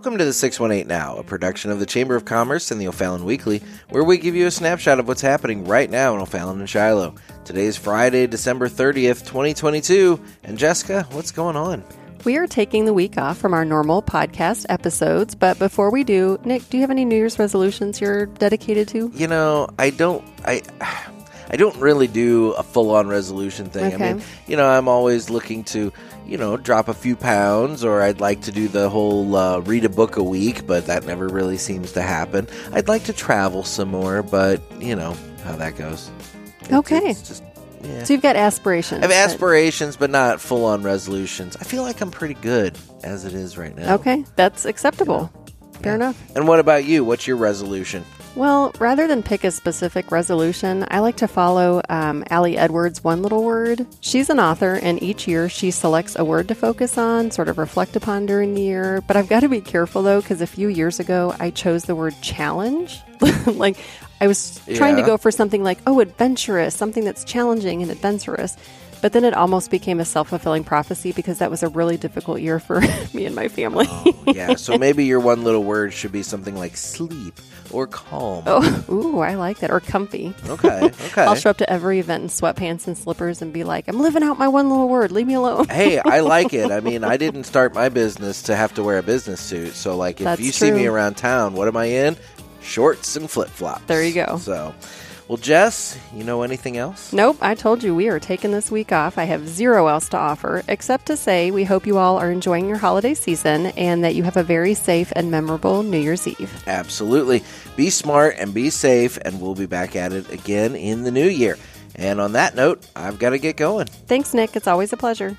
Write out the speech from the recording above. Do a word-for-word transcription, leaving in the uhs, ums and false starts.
Welcome to the six one eight Now, a production of the Chamber of Commerce and the O'Fallon Weekly, where we give you a snapshot of what's happening right now in O'Fallon and Shiloh. Today is Friday, December thirtieth, twenty twenty-two, and Jessica, what's going on? We are taking the week off from our normal podcast episodes, but before we do, Nick, do you have any New Year's resolutions you're dedicated to? You know, I don't... I. I don't really do a full-on resolution thing. Okay. I mean, you know, I'm always looking to, you know, drop a few pounds, or I'd like to do the whole uh, read a book a week, but that never really seems to happen. I'd like to travel some more, but you know how that goes. It, okay. It's just, yeah. So you've got aspirations. I have aspirations, but, but not full-on resolutions. I feel like I'm pretty good as it is right now. Okay, that's acceptable. You know? Fair yeah. enough. And what about you? What's your resolution? Well, rather than pick a specific resolution, I like to follow um, Allie Edwards' One Little Word. She's an author, and each year she selects a word to focus on, sort of reflect upon during the year. But I've got to be careful, though, because a few years ago, I chose the word challenge. Like, I was trying yeah. to go for something like, oh, adventurous, something that's challenging and adventurous. But then it almost became a self-fulfilling prophecy because that was a really difficult year for me and my family. Oh, yeah, so maybe your one little word should be something like sleep or calm. Oh, ooh, I like that. Or comfy. Okay, okay. I'll show up to every event in sweatpants and slippers and be like, I'm living out my one little word. Leave me alone. Hey, I like it. I mean, I didn't start my business to have to wear a business suit. So, like, if That's you true. see me around town, what am I in? Shorts and flip-flops. There you go. So... Well, Jess, you know anything else? Nope. I told you we are taking this week off. I have zero else to offer, except to say we hope you all are enjoying your holiday season and that you have a very safe and memorable New Year's Eve. Absolutely. Be smart and be safe, and we'll be back at it again in the new year. And on that note, I've got to get going. Thanks, Nick. It's always a pleasure.